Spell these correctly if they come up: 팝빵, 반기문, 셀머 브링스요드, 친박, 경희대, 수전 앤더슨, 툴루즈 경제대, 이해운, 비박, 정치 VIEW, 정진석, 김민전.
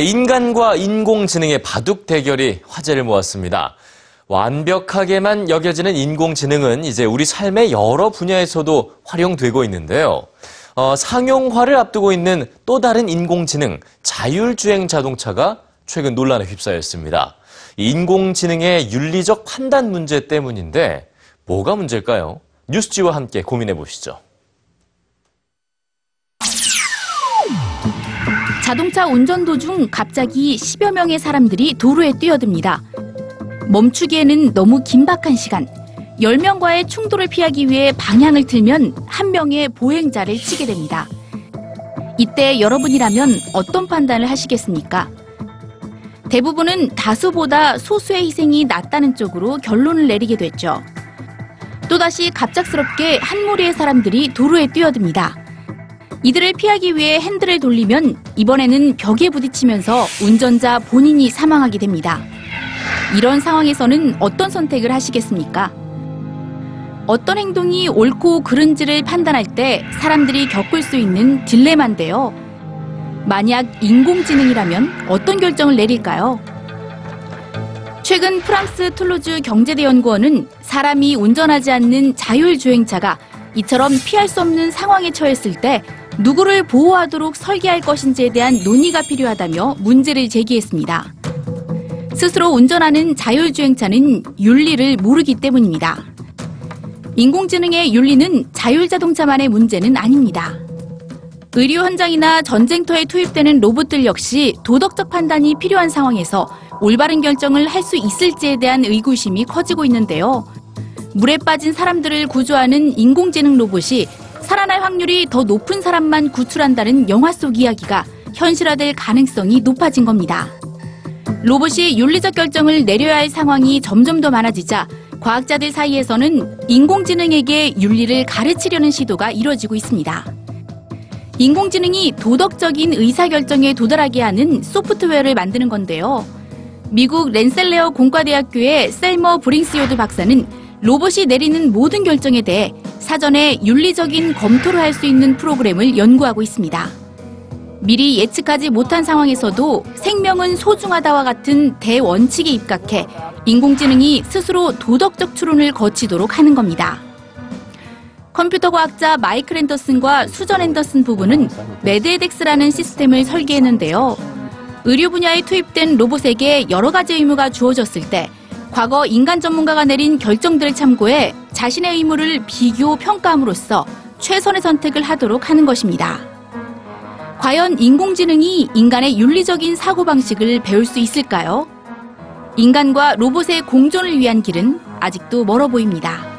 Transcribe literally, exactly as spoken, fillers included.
네, 인간과 인공지능의 바둑 대결이 화제를 모았습니다. 완벽하게만 여겨지는 인공지능은 이제 우리 삶의 여러 분야에서도 활용되고 있는데요. 어, 상용화를 앞두고 있는 또 다른 인공지능, 자율주행 자동차가 최근 논란에 휩싸였습니다. 인공지능의 윤리적 판단 문제 때문인데 뭐가 문제일까요? 뉴스지와 함께 고민해 보시죠. 자동차 운전 도중 갑자기 십여 명의 사람들이 도로에 뛰어듭니다. 멈추기에는 너무 긴박한 시간. 열 명과의 충돌을 피하기 위해 방향을 틀면 한 명의 보행자를 치게 됩니다. 이때 여러분이라면 어떤 판단을 하시겠습니까? 대부분은 다수보다 소수의 희생이 낮다는 쪽으로 결론을 내리게 됐죠. 또다시 갑작스럽게 한 무리의 사람들이 도로에 뛰어듭니다. 이들을 피하기 위해 핸들을 돌리면 이번에는 벽에 부딪히면서 운전자 본인이 사망하게 됩니다. 이런 상황에서는 어떤 선택을 하시겠습니까? 어떤 행동이 옳고 그른지를 판단할 때 사람들이 겪을 수 있는 딜레마인데요. 만약 인공지능이라면 어떤 결정을 내릴까요? 최근 프랑스 툴루즈 경제대 연구원은 사람이 운전하지 않는 자율주행차가 이처럼 피할 수 없는 상황에 처했을 때 누구를 보호하도록 설계할 것인지에 대한 논의가 필요하다며 문제를 제기했습니다. 스스로 운전하는 자율주행차는 윤리를 모르기 때문입니다. 인공지능의 윤리는 자율자동차만의 문제는 아닙니다. 의료 현장이나 전쟁터에 투입되는 로봇들 역시 도덕적 판단이 필요한 상황에서 올바른 결정을 할 수 있을지에 대한 의구심이 커지고 있는데요. 물에 빠진 사람들을 구조하는 인공지능 로봇이 살아날 확률이 더 높은 사람만 구출한다는 영화 속 이야기가 현실화될 가능성이 높아진 겁니다. 로봇이 윤리적 결정을 내려야 할 상황이 점점 더 많아지자 과학자들 사이에서는 인공지능에게 윤리를 가르치려는 시도가 이뤄지고 있습니다. 인공지능이 도덕적인 의사결정에 도달하게 하는 소프트웨어를 만드는 건데요. 미국 랜셀레어 공과대학교의 셀머 브링스요드 박사는 로봇이 내리는 모든 결정에 대해 사전에 윤리적인 검토를 할 수 있는 프로그램을 연구하고 있습니다. 미리 예측하지 못한 상황에서도 생명은 소중하다와 같은 대원칙에 입각해 인공지능이 스스로 도덕적 추론을 거치도록 하는 겁니다. 컴퓨터 과학자 마이클 앤더슨과 수전 앤더슨 부부는 매드에덱스라는 시스템을 설계했는데요. 의료 분야에 투입된 로봇에게 여러 가지 의무가 주어졌을 때 과거 인간 전문가가 내린 결정들을 참고해 자신의 의무를 비교 평가함으로써 최선의 선택을 하도록 하는 것입니다. 과연 인공지능이 인간의 윤리적인 사고방식을 배울 수 있을까요? 인간과 로봇의 공존을 위한 길은 아직도 멀어 보입니다.